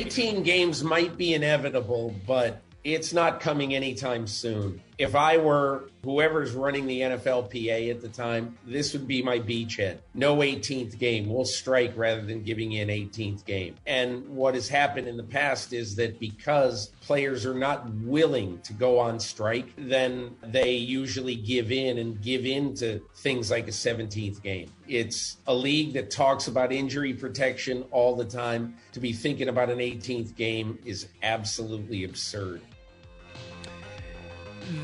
18 games might be inevitable, but it's not coming anytime soon. If I were whoever's running the NFLPA at the time, this would be my beachhead. No 18th game. We'll strike rather than giving in 18th game. And what has happened in the past is that because players are not willing to go on strike, then they usually give in and give in to things like a 17th game. It's a league that talks about injury protection all the time. To be thinking about an 18th game is absolutely absurd.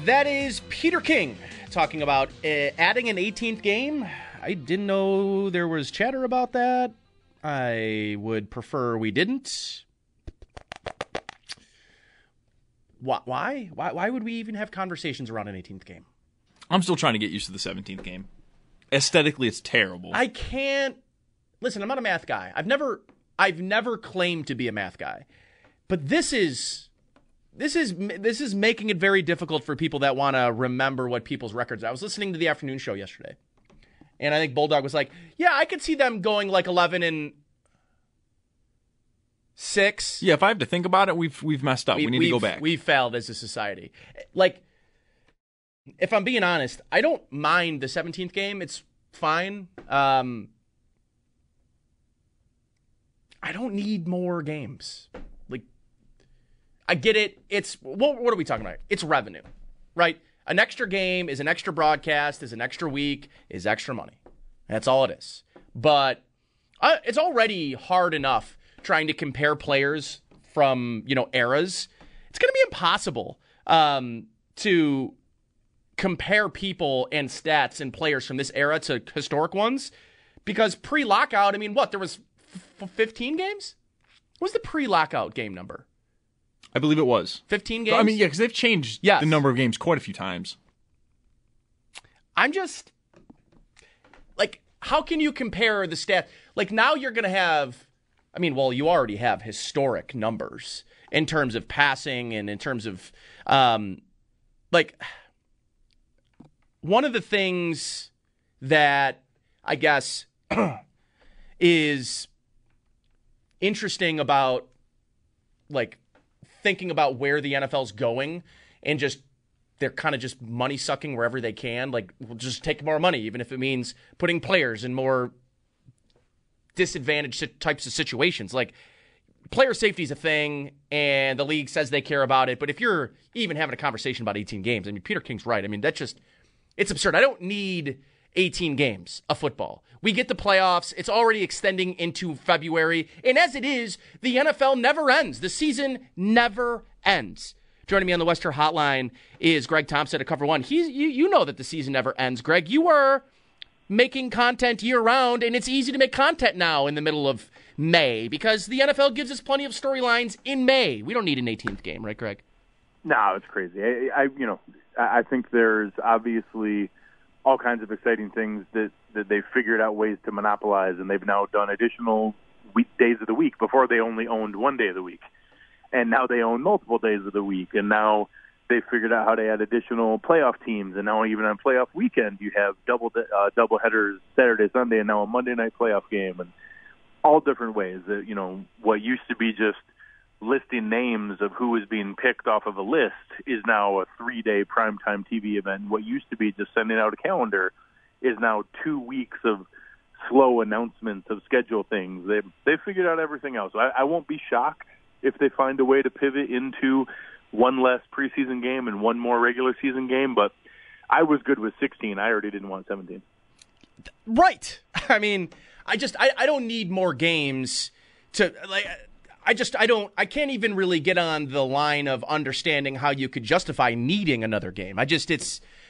That is Peter King talking about adding an 18th game. I didn't know there was chatter about that. I would prefer we didn't. Why? Why would we even have conversations around an 18th game? I'm still trying to get used to the 17th game. Aesthetically, it's terrible. I can't. Listen, I'm not a math guy. I've never claimed to be a math guy. But This is making it very difficult for people that want to remember what people's records are. I was listening to the afternoon show yesterday, and I think Bulldog was like, yeah, I could see them going like 11-6. Yeah, if I have to think about it, we've messed up. We need to go back. We failed as a society. Like, if I'm being honest, I don't mind the 17th game. It's fine. I don't need more games. I get it. It's what are we talking about? It's revenue, right? An extra game is an extra broadcast, is an extra week, is extra money. That's all it is. But it's already hard enough trying to compare players from, eras. It's going to be impossible to compare people and stats and players from this era to historic ones, because pre-lockout, there was 15 games? What was the pre-lockout game number? I believe it was 15 games. Because they've changed the number of games quite a few times. I'm just like, how can you compare the stat? Like, now you're going to have, you already have historic numbers in terms of passing and in terms of, one of the things that I guess is interesting about, thinking about where the NFL's going, and just they're kind of just money sucking wherever they can. Like, we'll just take more money, even if it means putting players in more disadvantaged types of situations. Like, player safety is a thing, and the league says they care about it. But if you're even having a conversation about 18 games, Peter King's right. That's just, it's absurd. I don't need 18 games of football. We get the playoffs. It's already extending into February. And as it is, the NFL never ends. The season never ends. Joining me on the Western Hotline is Greg Thompson at Cover One. You know that the season never ends, Greg. You were making content year-round, and it's easy to make content now in the middle of May because the NFL gives us plenty of storylines in May. We don't need an 18th game, right, Greg? No, it's crazy. I think there's obviously all kinds of exciting things that they've figured out ways to monopolize, and they've now done additional days of the week. Before, they only owned one day of the week, and now they own multiple days of the week, and now they've figured out how to add additional playoff teams, and now even on playoff weekend, you have double headers Saturday, Sunday, and now a Monday night playoff game, and all different ways. What used to be just listing names of who is being picked off of a list is now a 3-day primetime TV event. What used to be just sending out a calendar is now 2 weeks of slow announcements of schedule things. They've figured out everything else. I won't be shocked if they find a way to pivot into one less preseason game and one more regular season game, but I was good with 16. I already didn't want 17. Right. I don't need more games to, I can't even really get on the line of understanding how you could justify needing another game.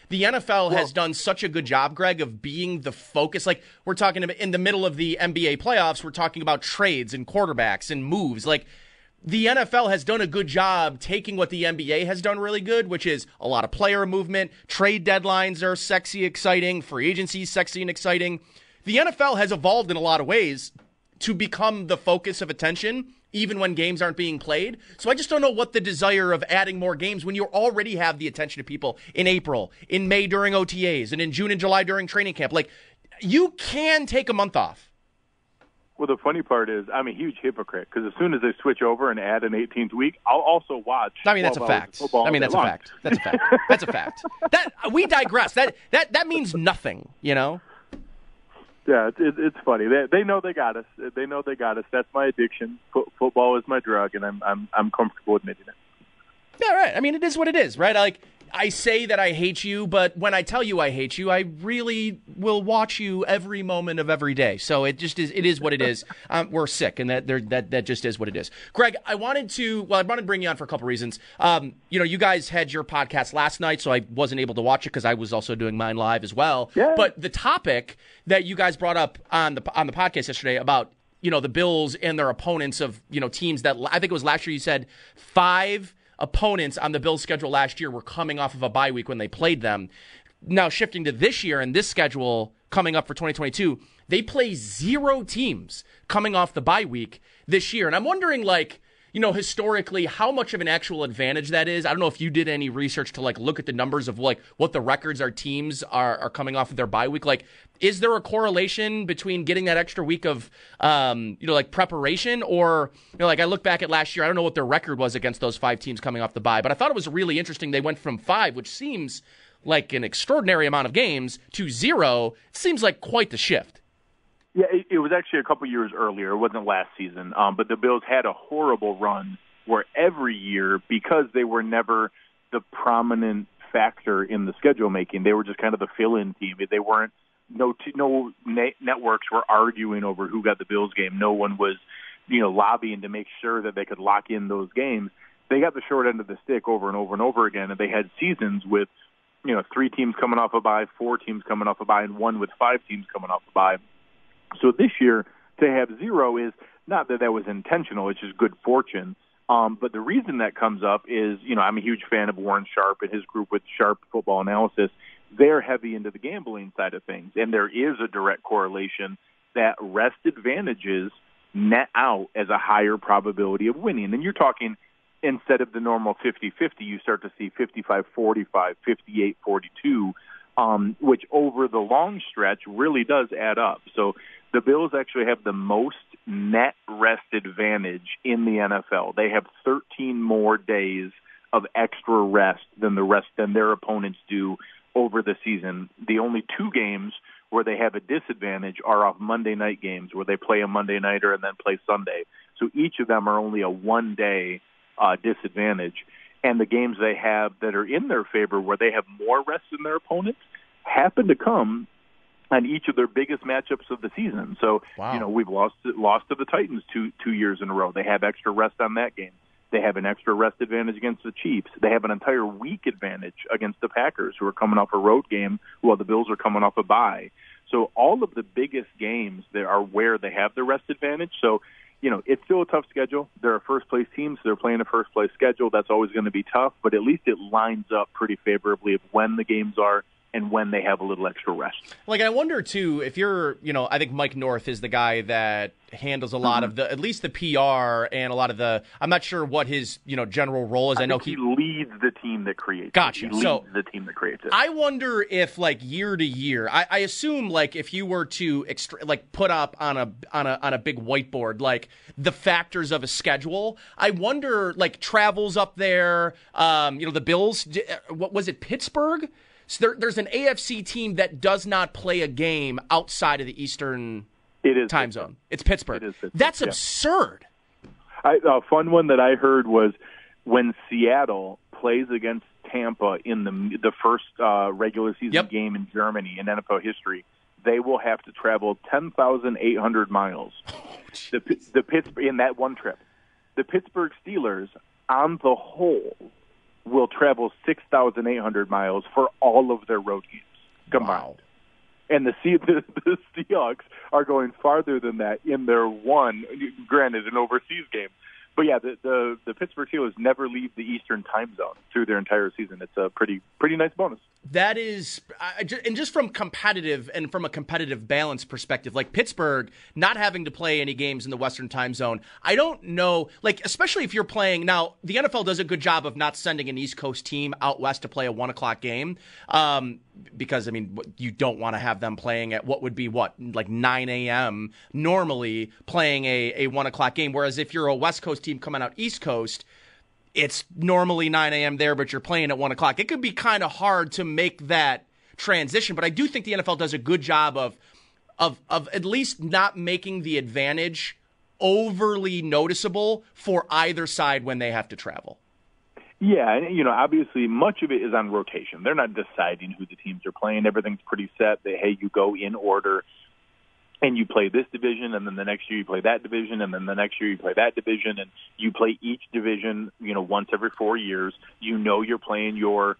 The NFL has done such a good job, Greg, of being the focus. Like, we're talking about in the middle of the NBA playoffs, we're talking about trades and quarterbacks and moves. Like, the NFL has done a good job taking what the NBA has done really good, which is a lot of player movement. Trade deadlines are sexy, exciting. Free agency is sexy and exciting. The NFL has evolved in a lot of ways to become the focus of attention, even when games aren't being played. So I just don't know what the desire of adding more games when you already have the attention of people in April, in May during OTAs, and in June and July during training camp. Like, you can take a month off. Well, the funny part is I'm a huge hypocrite because as soon as they switch over and add an 18th week, I'll also watch. I mean, that's a fact. That's a fact. That we digress. That means nothing, you know? Yeah, it's funny. They know they got us. They know they got us. That's my addiction. Football is my drug, and I'm comfortable admitting it. Yeah, right. I mean, it is what it is, right? Like, I say that I hate you, but when I tell you I hate you, I really will watch you every moment of every day. So it just is. It is what it is. We're sick, and that just is what it is. Greg, I wanted to bring you on for a couple reasons. You know, you guys had your podcast last night, so I wasn't able to watch it because I was also doing mine live as well. Yeah. But the topic that you guys brought up on the podcast yesterday about, you know, the Bills and their opponents of, you know, teams that I think it was last year you said five opponents on the Bills' schedule last year were coming off of a bye week when they played them. Now shifting to this year and this schedule coming up for 2022, they play zero teams coming off the bye week this year. And I'm wondering, like, you know, historically, how much of an actual advantage that is. I don't know if you did any research to, like, look at the numbers of, like, what the records our teams are coming off of their bye week. Like, is there a correlation between getting that extra week of, you know, like, preparation? Or, you know, like, I look back at last year, I don't know what their record was against those five teams coming off the bye, but I thought it was really interesting. They went from five, which seems like an extraordinary amount of games, to zero. It seems like quite the shift. Yeah, it was actually a couple years earlier. It wasn't last season. But the Bills had a horrible run where every year, because they were never the prominent factor in the schedule making, they were just kind of the fill-in team. They weren't – no networks were arguing over who got the Bills game. No one was, you know, lobbying to make sure that they could lock in those games. They got the short end of the stick over and over and over again, and they had seasons with, you know, three teams coming off a bye, four teams coming off a bye, and one with five teams coming off a bye. So this year, to have zero is not that was intentional. It's just good fortune. But the reason that comes up is, you know, I'm a huge fan of Warren Sharp and his group with Sharp Football Analysis. They're heavy into the gambling side of things, and there is a direct correlation that rest advantages net out as a higher probability of winning. And you're talking, instead of the normal 50-50, you start to see 55-45, 58-42, which over the long stretch really does add up. So the Bills actually have the most net rest advantage in the NFL. They have 13 more days of extra rest than their opponents do over the season. The only two games where they have a disadvantage are off Monday night games, where they play a Monday nighter and then play Sunday. So each of them are only a one-day disadvantage. And the games they have that are in their favor, where they have more rest than their opponents, happen to come on each of their biggest matchups of the season. So, wow. You know, we've lost to the Titans two years in a row. They have extra rest on that game. They have an extra rest advantage against the Chiefs. They have an entire week advantage against the Packers, who are coming off a road game while the Bills are coming off a bye. So all of the biggest games there are where they have the rest advantage. So, you know, it's still a tough schedule. They're a first-place team, so they're playing a first-place schedule. That's always going to be tough, but at least it lines up pretty favorably of when the games are and when they have a little extra rest. Like, I wonder, too, if you're, you know, I think Mike North is the guy that handles a lot of the, at least the PR and a lot of the, I'm not sure what his, you know, general role is. I know he leads the team that creates it. Gotcha. He leads the team that creates it. I wonder if, like, year to year, I assume, like, if you were to put up on a big whiteboard, like, the factors of a schedule, I wonder, like, travel's up there, you know, the Bills, what was it, Pittsburgh? So there's an AFC team that does not play a game outside of the Eastern time zone. It's Pittsburgh. That's absurd. A fun one that I heard was when Seattle plays against Tampa in the first regular season game in Germany in NFL history, they will have to travel 10,800 miles. Oh, the Pittsburgh in that one trip. The Pittsburgh Steelers, on the whole, will travel 6,800 miles for all of their road games combined. Wow. And the Seahawks are going farther than that in their one, granted, an overseas game. But, yeah, the Pittsburgh Steelers never leave the Eastern time zone through their entire season. It's a pretty nice bonus. That is – and just from a competitive balance perspective, like Pittsburgh not having to play any games in the Western time zone, I don't know – like, especially if you're playing – now, the NFL does a good job of not sending an East Coast team out west to play a 1 o'clock game. because, I mean, you don't want to have them playing at what would be, like 9 a.m. normally playing a 1 o'clock game. Whereas if you're a West Coast team coming out East Coast, it's normally 9 a.m. there, but you're playing at 1 o'clock. It could be kind of hard to make that transition, but I do think the NFL does a good job of at least not making the advantage overly noticeable for either side when they have to travel. Yeah, and, you know, obviously much of it is on rotation. They're not deciding who the teams are playing. Everything's pretty set. They, hey, you go in order and you play this division, and then the next year you play that division, and then the next year you play that division, and you play each division, you know, once every 4 years. You know you're playing your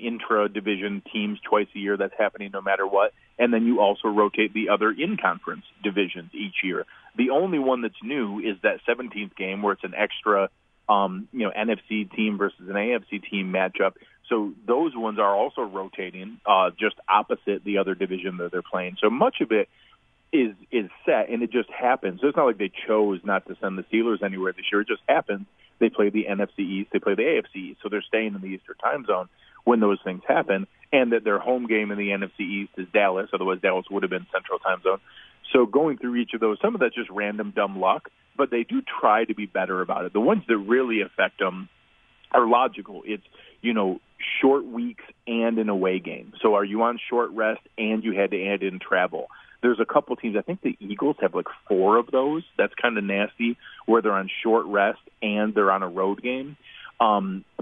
intra-division teams twice a year. That's happening no matter what. And then you also rotate the other in-conference divisions each year. The only one that's new is that 17th game where it's an extra NFC team versus an AFC team matchup. So those ones are also rotating just opposite the other division that they're playing. So much of it is set, and it just happens. So it's not like they chose not to send the Steelers anywhere this year. It just happens. They play the NFC East. They play the AFC East. So they're staying in the Eastern time zone when those things happen, and that their home game in the NFC East is Dallas. Otherwise, Dallas would have been Central time zone. So going through each of those, some of that's just random dumb luck, but they do try to be better about it. The ones that really affect them are logical. It's, you know, short weeks and an away game. So are you on short rest and you had to add in travel? There's a couple teams, I think the Eagles have like 4 of those. That's kind of nasty, where they're on short rest and they're on a road game.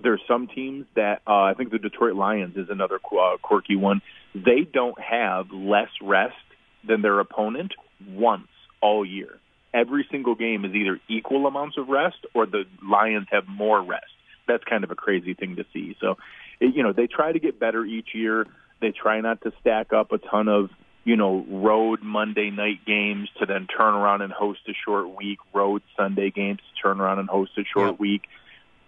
There's some teams that I think the Detroit Lions is another quirky one. They don't have less rest than their opponent once all year. Every single game is either equal amounts of rest or the Lions have more rest. That's kind of a crazy thing to see. So, you know, they try to get better each year. They try not to stack up a ton of, you know, road Monday night games to then turn around and host a short week, road Sunday games to turn around and host a short week.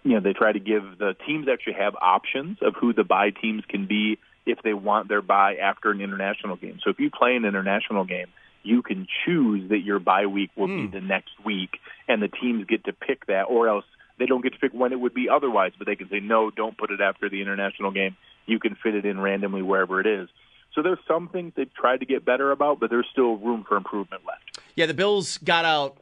You know, they try to give the teams actually have options of who the bye teams can be if they want their bye after an international game. So if you play an international game, you can choose that your bye week will be the next week, and the teams get to pick that, or else they don't get to pick when it would be otherwise, but they can say, no, don't put it after the international game. You can fit it in randomly wherever it is. So there's some things they've tried to get better about, but there's still room for improvement left. Yeah, the Bills got out,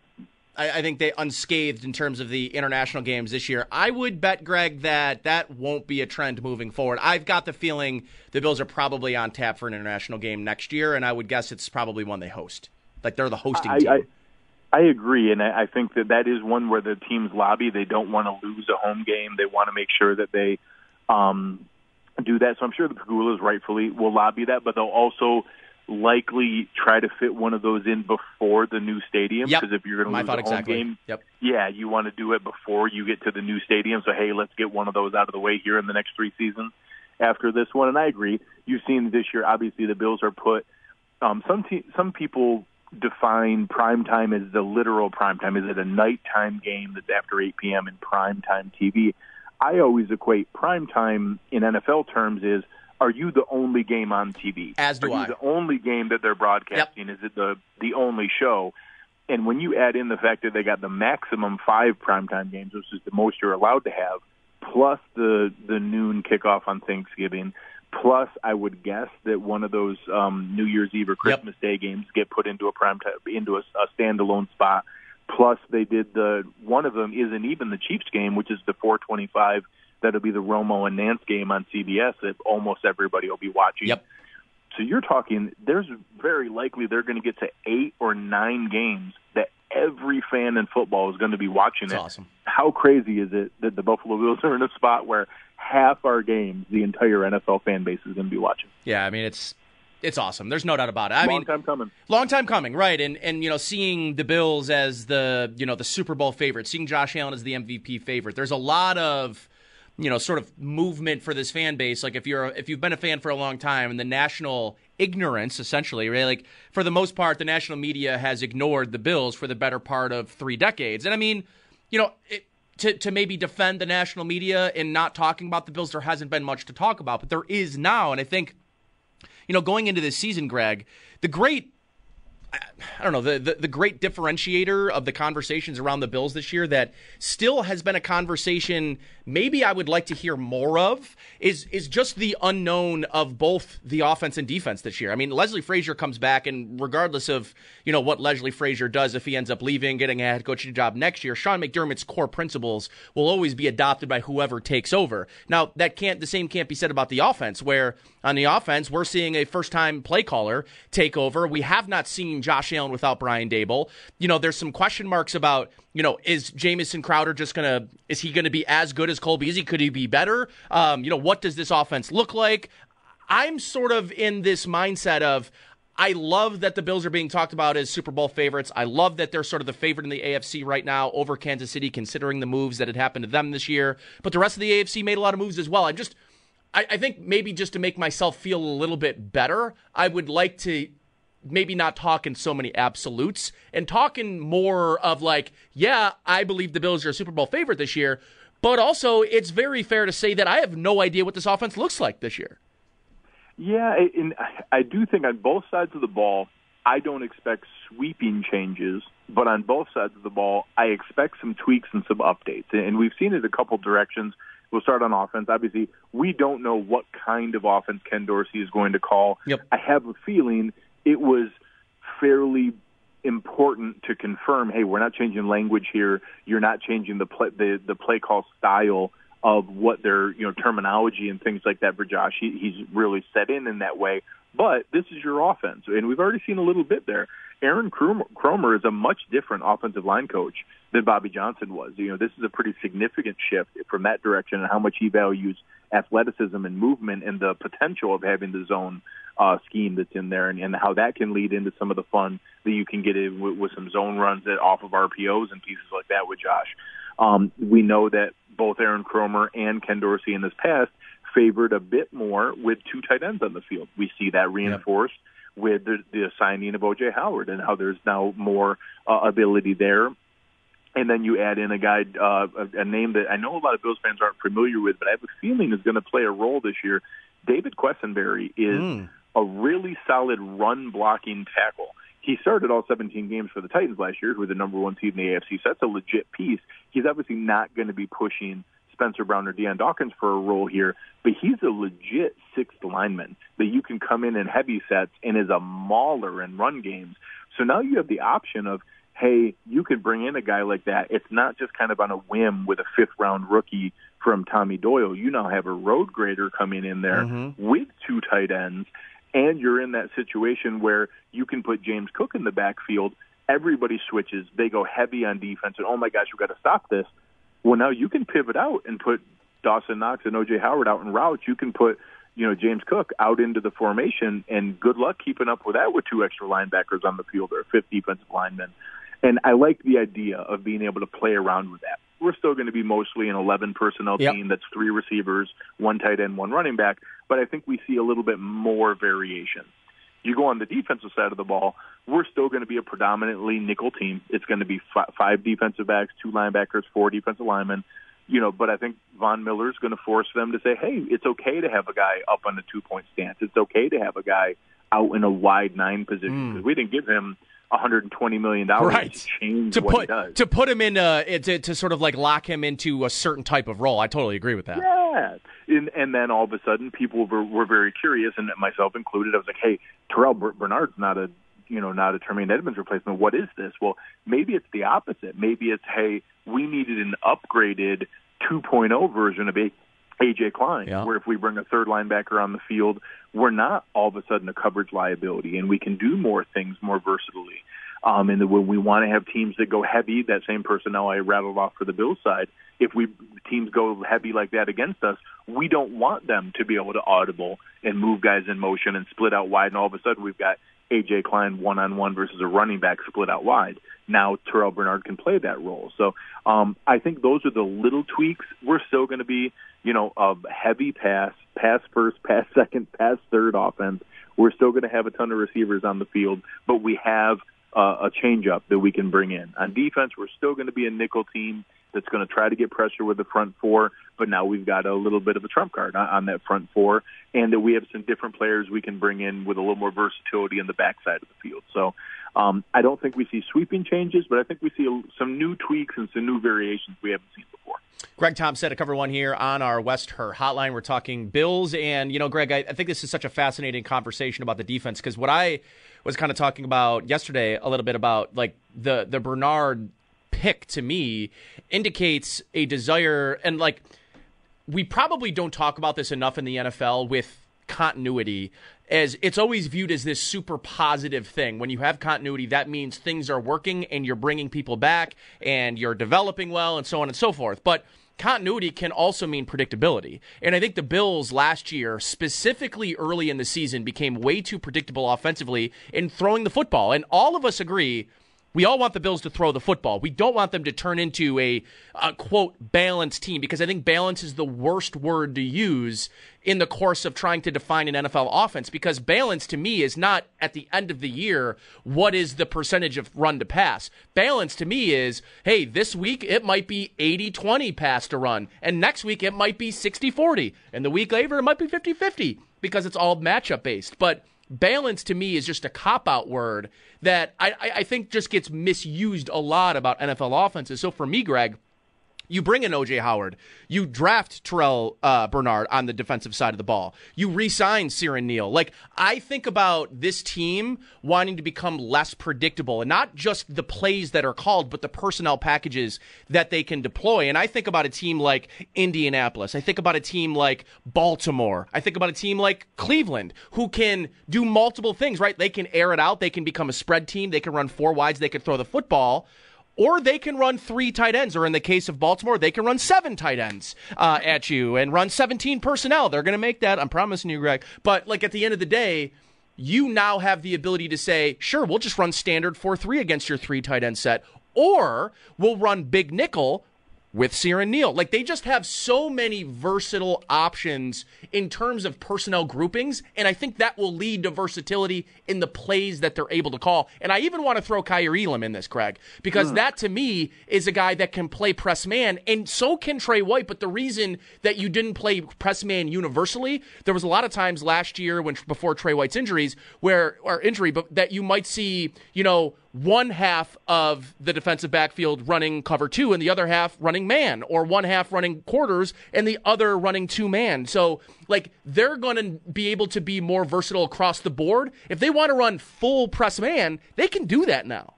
I think they unscathed in terms of the international games this year. I would bet, Greg, that won't be a trend moving forward. I've got the feeling the Bills are probably on tap for an international game next year, and I would guess it's probably one they host. Like, they're the hosting team. I agree, and I think that is one where the teams lobby. They don't want to lose a home game. They want to make sure that they do that. So I'm sure the Pagulas rightfully will lobby that, but they'll also likely try to fit one of those in before the new stadium, because if you're going to lose the home game, you want to do it before you get to the new stadium. So, hey, let's get one of those out of the way here in the next 3 seasons after this one. And I agree. You've seen this year, obviously, the Bills are put some people define primetime as the literal primetime. Is it a nighttime game that's after 8 p.m. in primetime TV? I always equate primetime in NFL terms is, are you the only game on TV? Are you the only game that they're broadcasting? Is it the only show? And when you add in the fact that they got the maximum 5 primetime games, which is the most you're allowed to have, plus the noon kickoff on Thanksgiving, plus I would guess that one of those New Year's Eve or Christmas Day games get put into a primetime into a standalone spot. Plus they did one of them isn't even the Chiefs game, which is the 4:25. That'll be the Romo and Nance game on CBS that almost everybody will be watching. Yep. So you're talking, there's very likely they're going to get to 8 or 9 games that every fan in football is going to be watching. That's awesome. How crazy is it that the Buffalo Bills are in a spot where half our games, the entire NFL fan base is going to be watching? Yeah, I mean, it's awesome. There's no doubt about it. Long time coming, right? And you know, seeing the Bills as the, you know, the Super Bowl favorite, seeing Josh Allen as the MVP favorite. There's a lot of, you know, sort of movement for this fan base. Like if you've been a fan for a long time, and the national ignorance, essentially, right? Like for the most part, the national media has ignored the Bills for the better part of 3 decades. And I mean, you know, to maybe defend the national media in not talking about the Bills, there hasn't been much to talk about, but there is now. And I think, you know, going into this season, Greg, the great I don't know, the great differentiator of the conversations around the Bills this year that still has been a conversation maybe I would like to hear more of is just the unknown of both the offense and defense this year. I mean, Leslie Frazier comes back, and regardless of, you know, what Leslie Frazier does, if he ends up leaving, getting a head coaching job next year, Sean McDermott's core principles will always be adopted by whoever takes over. Now, the same can't be said about the offense, where on the offense, we're seeing a first-time play caller take over. We have not seen Josh Allen without Brian Dable. You know, there's some question marks about, you know, is Jamison Crowder is he going to be as good as Cole Beasley? Could he be better? You know, what does this offense look like? I'm sort of in this mindset of, I love that the Bills are being talked about as Super Bowl favorites. I love that they're sort of the favorite in the AFC right now over Kansas City, considering the moves that had happened to them this year. But the rest of the AFC made a lot of moves as well. I think maybe just to make myself feel a little bit better, I would like to maybe not talk in so many absolutes and talk in more of like, yeah, I believe the Bills are a Super Bowl favorite this year, but also it's very fair to say that I have no idea what this offense looks like this year. Yeah, and I do think on both sides of the ball, I don't expect sweeping changes, but on both sides of the ball, I expect some tweaks and some updates. And we've seen it a couple directions. We'll start on offense. Obviously, we don't know what kind of offense Ken Dorsey is going to call. Yep. I have a feeling it was fairly important to confirm, hey, we're not changing language here. You're not changing the play call style of what their, you know, terminology and things like that for Josh. He's really set in that way. But this is your offense, and we've already seen a little bit there. Aaron Kromer is a much different offensive line coach than Bobby Johnson was. You know, this is a pretty significant shift from that direction and how much he values athleticism and movement and the potential of having the zone scheme that's in there and how that can lead into some of the fun that you can get in with some zone runs that off of RPOs and pieces like that with Josh. We know that both Aaron Kromer and Ken Dorsey in this past favored a bit more with two tight ends on the field. We see that reinforced with the signing of O.J. Howard and how there's now more ability there. And then you add in a guy, a name that I know a lot of Bills fans aren't familiar with, but I have a feeling is going to play a role this year. David Questenberry is a really solid run-blocking tackle. He started all 17 games for the Titans last year, who were the number one team in the AFC, so that's a legit piece. He's obviously not going to be pushing Spencer Brown or Deion Dawkins for a role here, but he's a legit sixth lineman that you can come in heavy sets and is a mauler in run games. So now you have the option of, hey, you could bring in a guy like that. It's not just kind of on a whim with a fifth-round rookie from Tommy Doyle. You now have a road grader coming in there with two tight ends, and you're in that situation where you can put James Cook in the backfield. Everybody switches. They go heavy on defense, and, oh, my gosh, we've got to stop this. Well, now you can pivot out and put Dawson Knox and O.J. Howard out in routes. You can put, you know, James Cook out into the formation, and good luck keeping up with that with two extra linebackers on the field or a fifth defensive lineman. And I like the idea of being able to play around with that. We're still going to be mostly an 11 personnel team that's three receivers, one tight end, one running back, but I think we see a little bit more variation. You go on the defensive side of the ball, we're still going to be a predominantly nickel team. It's going to be five defensive backs, two linebackers, four defensive linemen. You know, but I think Von Miller's going to force them to say, hey, it's okay to have a guy up on the two-point stance. It's okay to have a guy out in a wide nine position because we didn't give him $120 million to change what he does. To put him in, to sort of like lock him into a certain type of role. I totally agree with that. Yeah. And then all of a sudden people were very curious, and myself included. I was like, hey, Terrell Bernard's not a Tremaine Edmonds replacement. What is this? Well, maybe it's the opposite. Maybe it's, hey, we needed an upgraded 2.0 version of A.J. Klein, where if we bring a third linebacker on the field, we're not all of a sudden a coverage liability, and we can do more things more versatily. And when we want to have teams that go heavy, that same personnel I rattled off for the Bills side, if we teams go heavy like that against us, we don't want them to be able to audible and move guys in motion and split out wide, and all of a sudden we've got A.J. Klein one-on-one versus a running back split out wide. Now Terrell Bernard can play that role. So I think those are the little tweaks. We're still going to be, you know, a heavy pass first, pass second, pass third offense. We're still going to have a ton of receivers on the field, but we have a change-up that we can bring in. On defense, we're still going to be a nickel team that's going to try to get pressure with the front four, but now we've got a little bit of a trump card on that front four, and that we have some different players we can bring in with a little more versatility in the backside of the field. So I don't think we see sweeping changes, but I think we see some new tweaks and some new variations we haven't seen before. Greg Thompson at Cover One here on our West Her Hotline. We're talking Bills, and, you know, Greg, I think this is such a fascinating conversation about the defense, because what I was kind of talking about yesterday a little bit about, like, the Bernard pick to me indicates a desire, and, like, we probably don't talk about this enough in the NFL with continuity, as it's always viewed as this super positive thing. When you have continuity, that means things are working and you're bringing people back and you're developing well and so on and so forth. But continuity can also mean predictability. And I think the Bills last year, specifically early in the season, became way too predictable offensively in throwing the football. And all of us agree, we all want the Bills to throw the football. We don't want them to turn into a quote, balanced team, because I think balance is the worst word to use in the course of trying to define an NFL offense, because balance to me is not at the end of the year, what is the percentage of run to pass? Balance to me is, hey, this week it might be 80-20 pass to run, and next week it might be 60-40, and the week later it might be 50-50, because it's all matchup based. But balance to me is just a cop-out word that I think just gets misused a lot about NFL offenses. So for me, Greg, you bring in O.J. Howard. You draft Terrell Bernard on the defensive side of the ball. You re-sign Cyran Neal. Like, I think about this team wanting to become less predictable, and not just the plays that are called, but the personnel packages that they can deploy. And I think about a team like Indianapolis. I think about a team like Baltimore. I think about a team like Cleveland, who can do multiple things, right? They can air it out. They can become a spread team. They can run four wides. They can throw the football. Or they can run three tight ends, or in the case of Baltimore, they can run seven tight ends at you and run 17 personnel. They're going to make that. I'm promising you, Greg. But, like, at the end of the day, you now have the ability to say, sure, we'll just run standard 4-3 against your three tight end set, or we'll run big nickel with Cyran Neal. Like, they just have so many versatile options in terms of personnel groupings, and I think that will lead to versatility in the plays that they're able to call. And I even want to throw Kyrie Elam in this, Craig, because that, to me, is a guy that can play press man, and so can Trey White. But the reason that you didn't play press man universally, there was a lot of times last year when before Trey White's injuries, but that you might see, you know, one half of the defensive backfield running cover two and the other half running man, or one half running quarters and the other running two man. So, like, they're going to be able to be more versatile across the board. If they want to run full press man, they can do that now.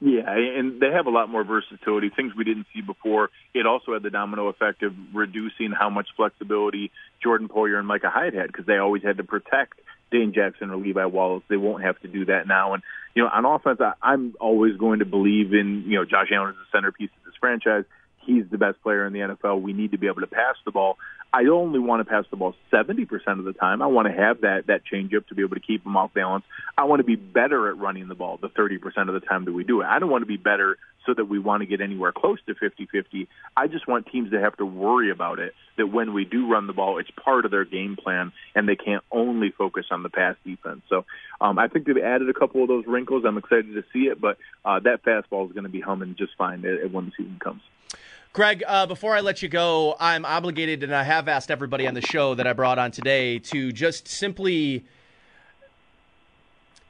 Yeah, and they have a lot more versatility, things we didn't see before. It also had the domino effect of reducing how much flexibility Jordan Poyer and Micah Hyde had, because they always had to protect Dane Jackson or Levi Wallace. They won't have to do that now. And, you know, on offense, I'm always going to believe in, you know, Josh Allen is the centerpiece of this franchise. He's the best player in the NFL. We need to be able to pass the ball. I only want to pass the ball 70% of the time. I want to have that change-up to be able to keep them off balance. I want to be better at running the ball the 30% of the time that we do it. I don't want to be better so that we want to get anywhere close to 50-50. I just want teams to have to worry about it, that when we do run the ball, it's part of their game plan, and they can't only focus on the pass defense. So I think they've added a couple of those wrinkles. I'm excited to see it, but that fastball is going to be humming just fine when the season comes. Greg, before I let you go, I'm obligated, and I have asked everybody on the show that I brought on today to just simply...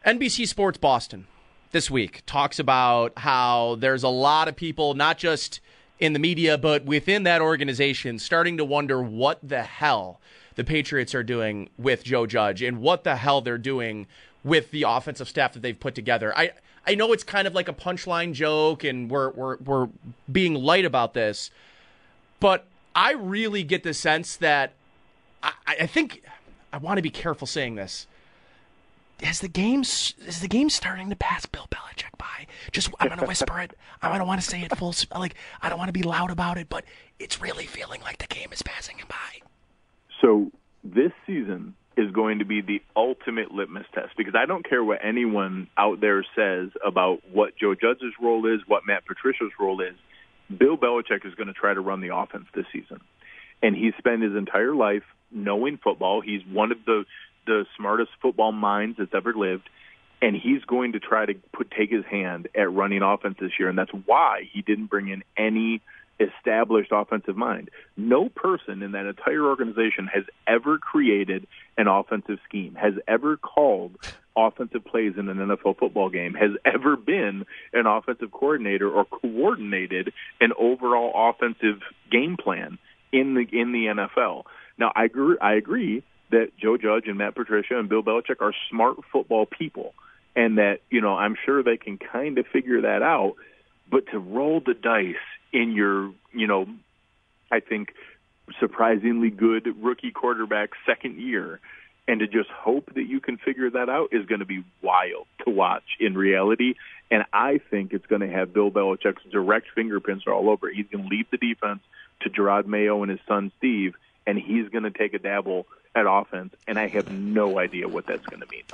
NBC Sports Boston this week talks about how there's a lot of people, not just in the media, but within that organization, starting to wonder what the hell the Patriots are doing with Joe Judge and what the hell they're doing with the offensive staff that they've put together. I know it's kind of like a punchline joke, and we're being light about this, but I really get the sense that I think I want to be careful saying this. Is the game starting to pass Bill Belichick by? Just I'm going to whisper it. I don't want to say it full. Like, I don't want to be loud about it, but it's really feeling like the game is passing him by. So this season is going to be the ultimate litmus test, because I don't care what anyone out there says about what Joe Judge's role is, what Matt Patricia's role is. Bill Belichick is going to try to run the offense this season. And he's spent his entire life knowing football. He's one of the smartest football minds that's ever lived, and he's going to try to take his hand at running offense this year, and that's why he didn't bring in any established offensive mind. No person in that entire organization has ever created an offensive scheme, has ever called offensive plays in an NFL football game has ever been an offensive coordinator or coordinated an overall offensive game plan in the NFL. Now, I agree that Joe Judge and Matt Patricia and Bill Belichick are smart football people, and that, I'm sure they can kind of figure that out. But to roll the dice in your, I think surprisingly good rookie quarterback second year, and to just hope that you can figure that out is going to be wild to watch in reality. And I think it's going to have Bill Belichick's direct fingerprints all over. He's going to leave the defense to Gerard Mayo and his son Steve, and he's going to take a dabble at offense, and I have no idea what that's going to mean.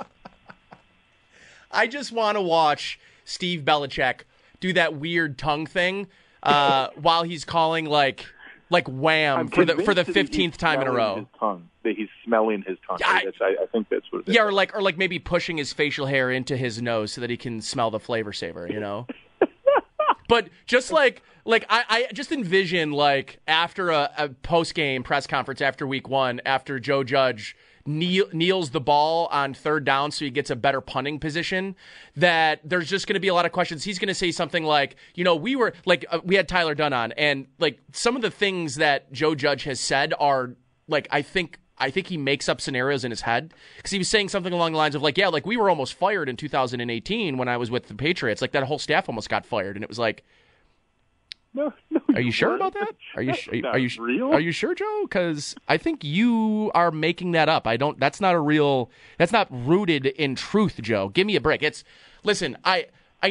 I just want to watch Steve Belichick do that weird tongue thing while he's calling like wham for the 15th time in a row. His tongue, that he's smelling his tongue. I think that's what it is. Yeah, or maybe pushing his facial hair into his nose so that he can smell the flavor saver, But just I just envision after a post-game press conference after week one, after Joe Judge kneels the ball on third down so he gets a better punting position, that there's just going to be a lot of questions. He's going to say something like, we had Tyler Dunn on, and some of the things that Joe Judge has said are I think he makes up scenarios in his head, because he was saying something along the lines of we were almost fired in 2018 when I was with the Patriots. That whole staff almost got fired, and it was like, no, are you sure about that? Are you sure, Joe? Because I think you are making that up. That's not rooted in truth, Joe. Give me a break. I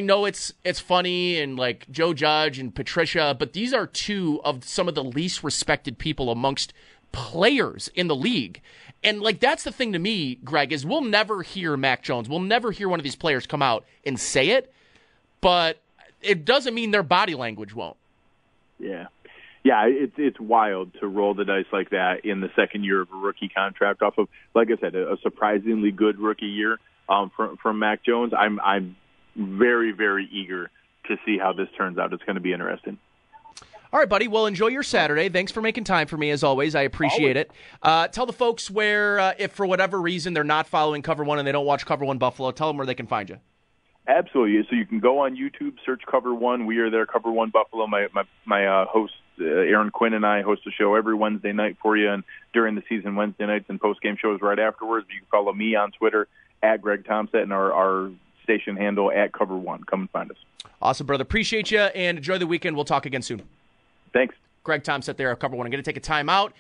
know it's funny, and Joe Judge and Patricia, but these are two of some of the least respected people amongst players in the league. And that's the thing to me, Greg, is we'll never hear Mac Jones. We'll never hear one of these players come out and say it, but it doesn't mean their body language won't. Yeah. Yeah, it's wild to roll the dice like that in the second year of a rookie contract off of, like I said, a surprisingly good rookie year from Mac Jones. I'm very, very eager to see how this turns out. It's going to be interesting. All right, buddy. Well, enjoy your Saturday. Thanks for making time for me, as always. I appreciate it. Tell the folks where, if for whatever reason they're not following Cover One and they don't watch Cover One Buffalo, tell them where they can find you. Absolutely. So you can go on YouTube, search Cover One. We are there, Cover One Buffalo. My host, Aaron Quinn, and I host a show every Wednesday night for you, and during the season Wednesday nights and post-game shows right afterwards. You can follow me on Twitter at Greg Thompson and our station handle at Cover One. Come and find us. Awesome, brother. Appreciate you, and enjoy the weekend. We'll talk again soon. Thanks. Greg Thompson there at Cover One. I'm going to take a timeout.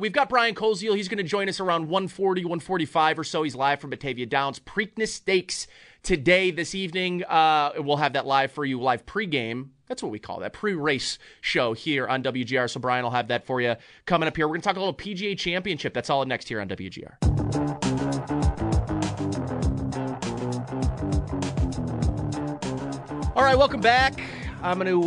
We've got Brian Koziel. He's going to join us around 1:40, 1:45 or so. He's live from Batavia Downs. Preakness Stakes today, this evening. We'll have that live for you, live pregame. That's what we call that, pre-race show here on WGR. So Brian will have that for you coming up here. We're going to talk a little PGA Championship. That's all next here on WGR. All right, welcome back. I'm going to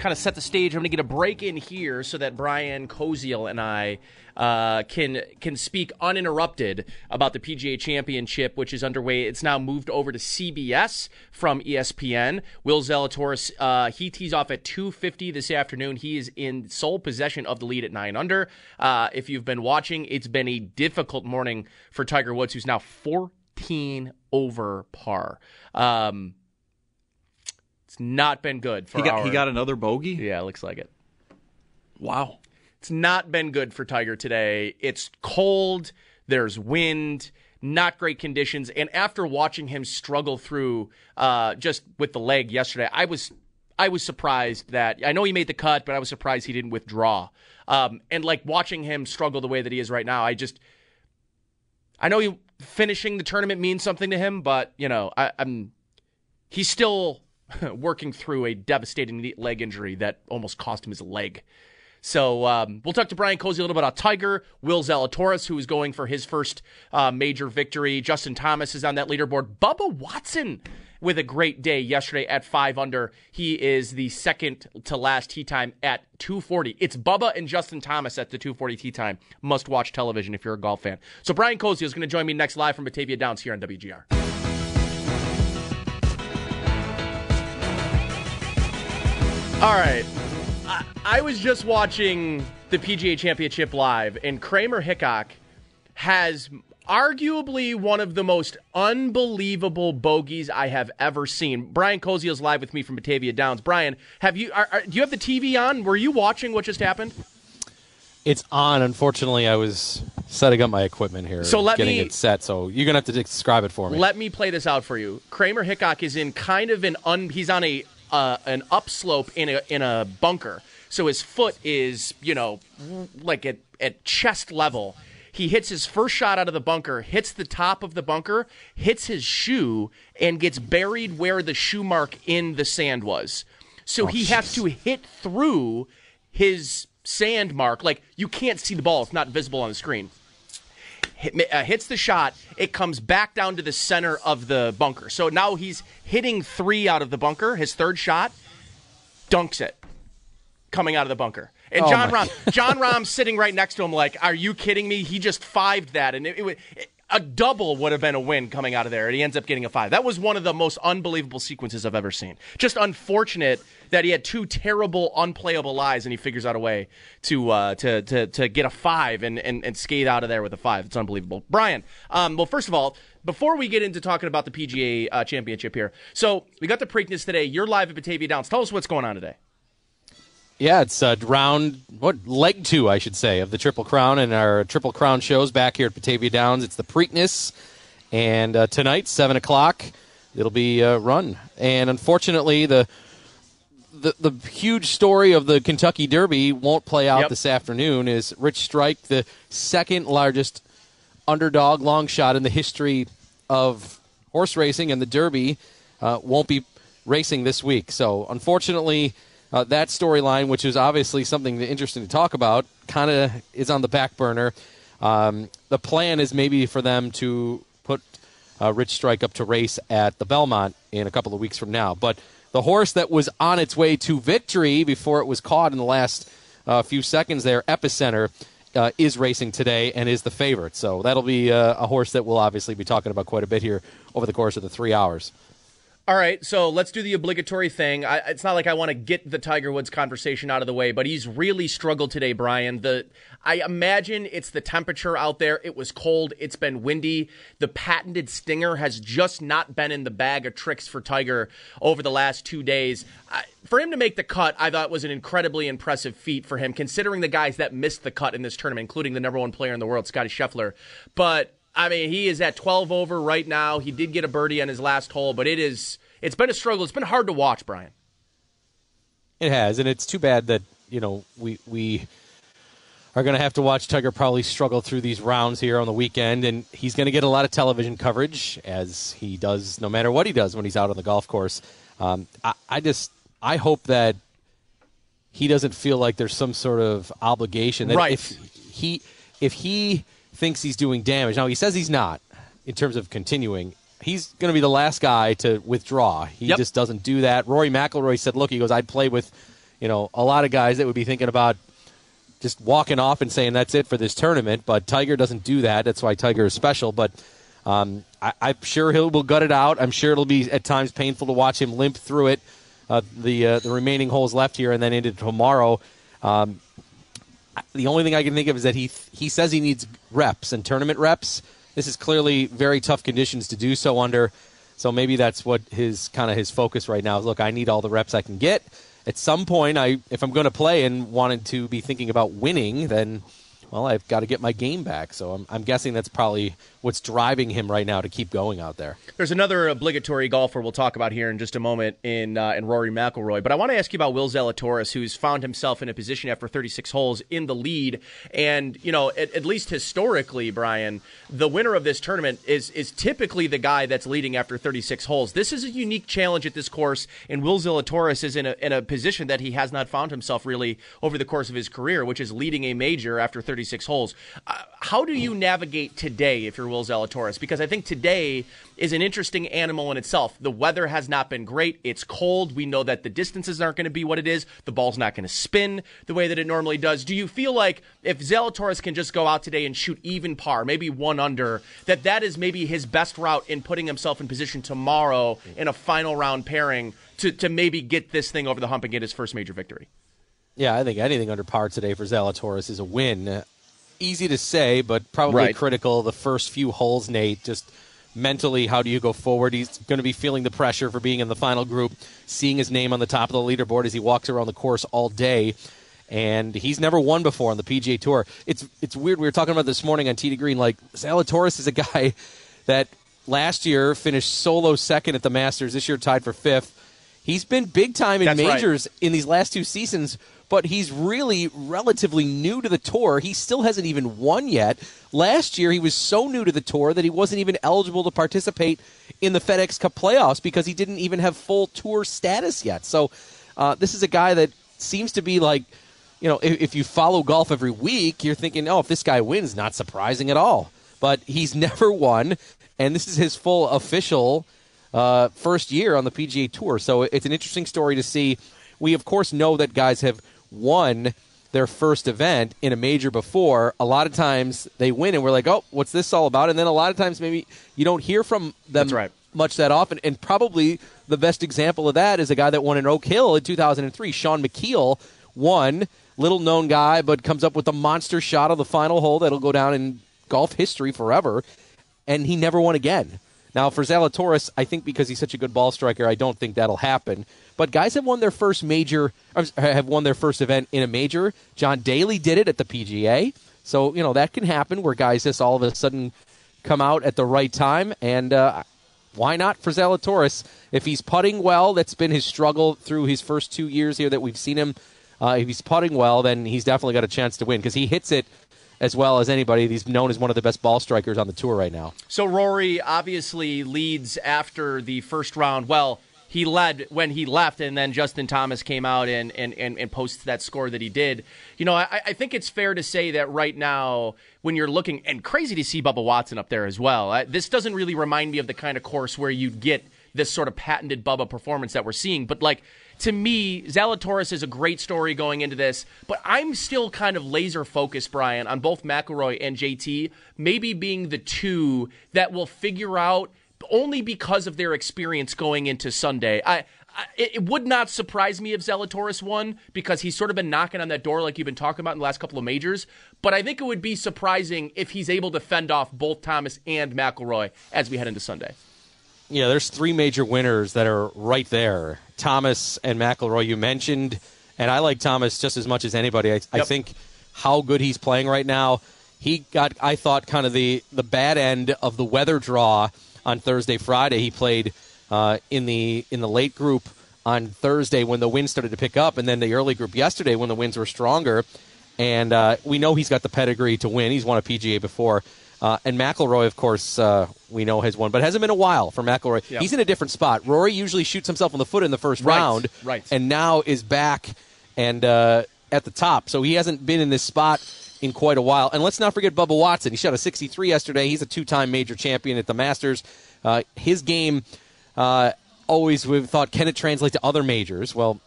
kind of set the stage. I'm going to get a break in here so that Brian Koziel and I can speak uninterrupted about the PGA Championship, which is underway. It's now moved over to CBS from ESPN. Will Zalatoris, he tees off at 2:50 this afternoon. He is in sole possession of the lead at 9 under. If you've been watching, it's been a difficult morning for Tiger Woods, who's now 14 over par. It's not been good for He got another bogey? Yeah, it looks like it. Wow. It's not been good for Tiger today. It's cold. There's wind. Not great conditions. And after watching him struggle through just with the leg yesterday, I was surprised that – I know he made the cut, but I was surprised he didn't withdraw. And watching him struggle the way that he is right now, I know finishing the tournament means something to him, but, he's still – working through a devastating leg injury that almost cost him his leg. So we'll talk to Brian Koziel a little bit about Tiger. Will Zalatoris, who is going for his first major victory. Justin Thomas is on that leaderboard. Bubba Watson with a great day yesterday at 5 under. He is the second to last tee time at 2:40. It's Bubba and Justin Thomas at the 2:40 tee time. Must watch television if you're a golf fan. So Brian Koziel is going to join me next live from Batavia Downs here on WGR. All right, I was just watching the PGA Championship live, and Kramer Hickok has arguably one of the most unbelievable bogeys I have ever seen. Brian Koziel is live with me from Batavia Downs. Brian, do you have the TV on? Were you watching what just happened? It's on. Unfortunately, I was setting up my equipment here, it set, so you're going to have to describe it for me. Let me play this out for you. Kramer Hickok is in kind of he's on an upslope in a bunker, so his foot is, like at chest level. He hits his first shot out of the bunker, hits the top of the bunker, hits his shoe, and gets buried where the shoe mark in the sand was. So has to hit through his sand mark. Like, you can't see the ball. It's not visible on the screen. Hits the shot. It comes back down to the center of the bunker. So now he's hitting three out of the bunker, his third shot, dunks it, coming out of the bunker. And John Rahm's sitting right next to him like, are you kidding me? He just fived that. And a double would have been a win coming out of there, and he ends up getting a five. That was one of the most unbelievable sequences I've ever seen. Just unfortunate that he had two terrible, unplayable lies, and he figures out a way to get a five and skate out of there with a five. It's unbelievable. Brian, well, first of all, before we get into talking about the PGA Championship here, so we got the Preakness today. You're live at Batavia Downs. Tell us what's going on today. Yeah, it's leg two, I should say, of the Triple Crown, and our Triple Crown shows back here at Batavia Downs. It's the Preakness, and tonight, 7 o'clock, it'll be run. And unfortunately, the huge story of the Kentucky Derby won't play out this afternoon. Is Rich Strike, the second largest underdog long shot in the history of horse racing, and the Derby won't be racing this week. So, unfortunately, that storyline, which is obviously something interesting to talk about, kind of is on the back burner. The plan is maybe for them to put Rich Strike up to race at the Belmont in a couple of weeks from now. But the horse that was on its way to victory before it was caught in the last few seconds there, Epicenter, is racing today and is the favorite. So that'll be a horse that we'll obviously be talking about quite a bit here over the course of the 3 hours. All right, so let's do the obligatory thing. It's not like I want to get the Tiger Woods conversation out of the way, but he's really struggled today, Brian. I imagine it's the temperature out there. It was cold. It's been windy. The patented stinger has just not been in the bag of tricks for Tiger over the last 2 days. For him to make the cut, I thought was an incredibly impressive feat for him, considering the guys that missed the cut in this tournament, including the number one player in the world, Scottie Scheffler. But I mean, he is at 12 over right now. He did get a birdie on his last hole, but it's been a struggle. It's been hard to watch, Brian. It has, and it's too bad that, we are going to have to watch Tiger probably struggle through these rounds here on the weekend, and he's going to get a lot of television coverage, as he does no matter what he does when he's out on the golf course. I hope that he doesn't feel like there's some sort of obligation. That right. If he thinks he's doing damage. Now, he says he's not in terms of continuing. He's going to be the last guy to withdraw. He just doesn't do that. Rory McIlroy said, look, he goes, I'd play with, a lot of guys that would be thinking about just walking off and saying that's it for this tournament, but Tiger doesn't do that. That's why Tiger is special, but I'm sure we'll gut it out. I'm sure it'll be at times painful to watch him limp through it, the remaining holes left here and then into tomorrow. The only thing I can think of is that he says he needs reps and tournament reps. This is clearly very tough conditions to do so under. So maybe that's what his focus right now is. Look, I need all the reps I can get. At some point, if I'm going to play and wanted to be thinking about winning, then, well, I've got to get my game back. So I'm guessing that's probably what's driving him right now to keep going out there. There's another obligatory golfer we'll talk about here in just a moment in Rory McIlroy. But I want to ask you about Will Zalatoris, who's found himself in a position after 36 holes in the lead. And, at least historically, Brian, the winner of this tournament is typically the guy that's leading after 36 holes. This is a unique challenge at this course, and Will Zalatoris is in a position that he has not found himself really over the course of his career, which is leading a major after 36 holes. How do you navigate today if you're Will Zalatoris? Because I think today is an interesting animal in itself. The weather has not been great. It's cold. We know that the distances aren't going to be what it is. The ball's not going to spin the way that it normally does. Do you feel like if Zalatoris can just go out today and shoot even par, maybe one under, that is maybe his best route in putting himself in position tomorrow in a final round pairing to maybe get this thing over the hump and get his first major victory? Yeah, I think anything under par today for Zalatoris is a win. easy to say, but probably critical the first few holes, Nate. Just mentally, how do you go forward? He's going to be feeling the pressure for being in the final group, seeing his name on the top of the leaderboard as he walks around the course all day. And he's never won before on the PGA Tour. It's weird. We were talking about this morning on TD Green, like Zalatoris is a guy that last year finished solo second at the Masters, this year tied for fifth. He's been big time in majors in these last two seasons, but he's really relatively new to the tour. He still hasn't even won yet. Last year, he was so new to the tour that he wasn't even eligible to participate in the FedEx Cup playoffs because he didn't even have full tour status yet. So this is a guy that seems to be like, you know, if you follow golf every week, you're thinking, oh, if this guy wins, not surprising at all. But he's never won, and this is his full official first year on the PGA Tour. So it's an interesting story to see. We, of course, know that guys have won their first event in a major before. A lot of times they win, and we're like, oh, what's this all about? And then a lot of times maybe you don't hear from them much that often. And probably the best example of that is a guy that won in Oak Hill in 2003. Sean McKeel won, little-known guy, but comes up with a monster shot on the final hole that'll go down in golf history forever, and he never won again. Now, for Zalatoris, I think because he's such a good ball striker, I don't think that'll happen. But guys have won their first major, or have won their first event in a major. John Daly did it at the PGA. So, you know, that can happen where guys just all of a sudden come out at the right time. And why not for Zalatoris? If he's putting well, that's been his struggle through his first 2 years here that we've seen him. If he's putting well, then he's definitely got a chance to win because he hits it as well as anybody. He's known as one of the best ball strikers on the tour right now. So Rory obviously leads after the first round. Well, he led when he left, and then Justin Thomas came out and posted that score that he did. You know, I think it's fair to say that right now when you're looking, and crazy to see Bubba Watson up there as well. This doesn't really remind me of the kind of course where you'd get this sort of patented Bubba performance that we're seeing. But, like, to me, Zalatoris is a great story going into this, but I'm still kind of laser-focused, Brian, on both McIlroy and JT, maybe being the two that will figure out only because of their experience going into Sunday. It would not surprise me if Zalatoris won because he's sort of been knocking on that door like you've been talking about in the last couple of majors, but I think it would be surprising if he's able to fend off both Thomas and McIlroy as we head into Sunday. Yeah, there's three major winners that are right there. Thomas and McIlroy you mentioned, and I like Thomas just as much as anybody. I think how good he's playing right now. He got, I thought, kind of the bad end of the weather draw on Thursday, Friday. He played in the late group on Thursday when the wind started to pick up, and then the early group yesterday when the winds were stronger. And we know he's got the pedigree to win. He's won a PGA before. And McIlroy, of course, we know has won, but hasn't been a while for McIlroy. Yep. He's in a different spot. Rory usually shoots himself in the foot in the first round and now is back and at the top. So he hasn't been in this spot in quite a while. And let's not forget Bubba Watson. He shot a 63 yesterday. He's a two-time major champion at the Masters. His game, always we've thought, can it translate to other majors? Well,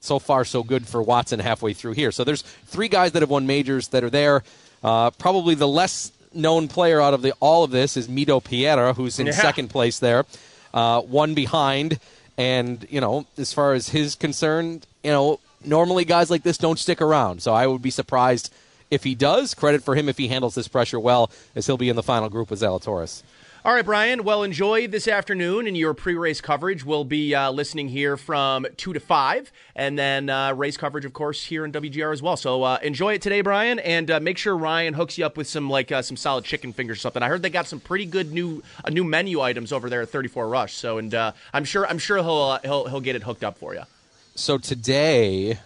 so far so good for Watson halfway through here. So there's three guys that have won majors that are there. Probably the less known player out of all of this is Mito Pereira, who's in second place there, one behind. And, you know, as far as he's concerned, you know, normally guys like this don't stick around. So I would be surprised if he does. Credit for him if he handles this pressure well, as he'll be in the final group with Zalatoris. All right, Brian, well, enjoy this afternoon and your pre-race coverage. We'll be listening here from 2 to 5, and then race coverage, of course, here in WGR as well. So enjoy it today, Brian, and make sure Ryan hooks you up with some solid chicken fingers or something. I heard they got some pretty good new menu items over there at 34 Rush. So, and I'm sure he'll get it hooked up for you. So today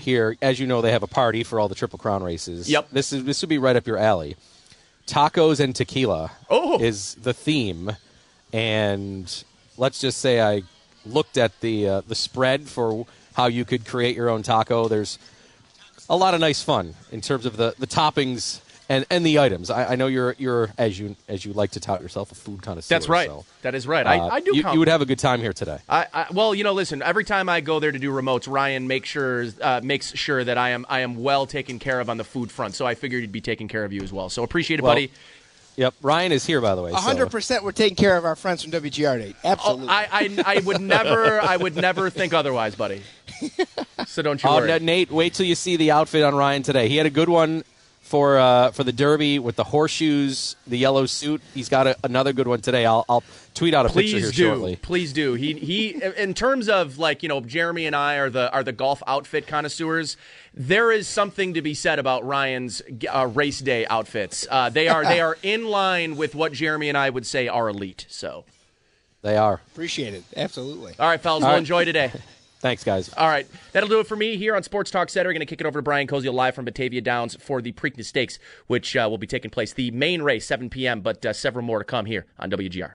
here, as you know, they have a party for all the Triple Crown races. Yep, this would be right up your alley. Tacos and tequila is the theme, and let's just say I looked at the spread for how you could create your own taco. There's a lot of nice fun in terms of the toppings and the items. I know you're as you like to tout yourself, a food connoisseur. That's right. So, that is right. I do. You would have a good time here today. Well, you know, listen. Every time I go there to do remotes, Ryan makes sure that I am well taken care of on the food front. So I figured he'd be taking care of you as well. So appreciate it, buddy. Yep, Ryan is here, by the way. 100%, we're taking care of our friends from WGR Day. Absolutely. Oh, I would never think otherwise, buddy. So don't you worry. Nate, wait till you see the outfit on Ryan today. He had a good one for the Derby with the horseshoes, the yellow suit. He's got another good one today. I'll tweet out a picture here shortly. Please do. He in terms of, like, you know, Jeremy and I are the golf outfit connoisseurs. There is something to be said about Ryan's race day outfits. They are in line with what Jeremy and I would say are elite. So they are. Appreciate it. Absolutely. All right, fellas. We'll enjoy today. Thanks, guys. All right. That'll do it for me here on Sports Talk Center. We're going to kick it over to Brian Koziel live from Batavia Downs for the Preakness Stakes, which will be taking place, the main race, 7 p.m., but several more to come here on WGR.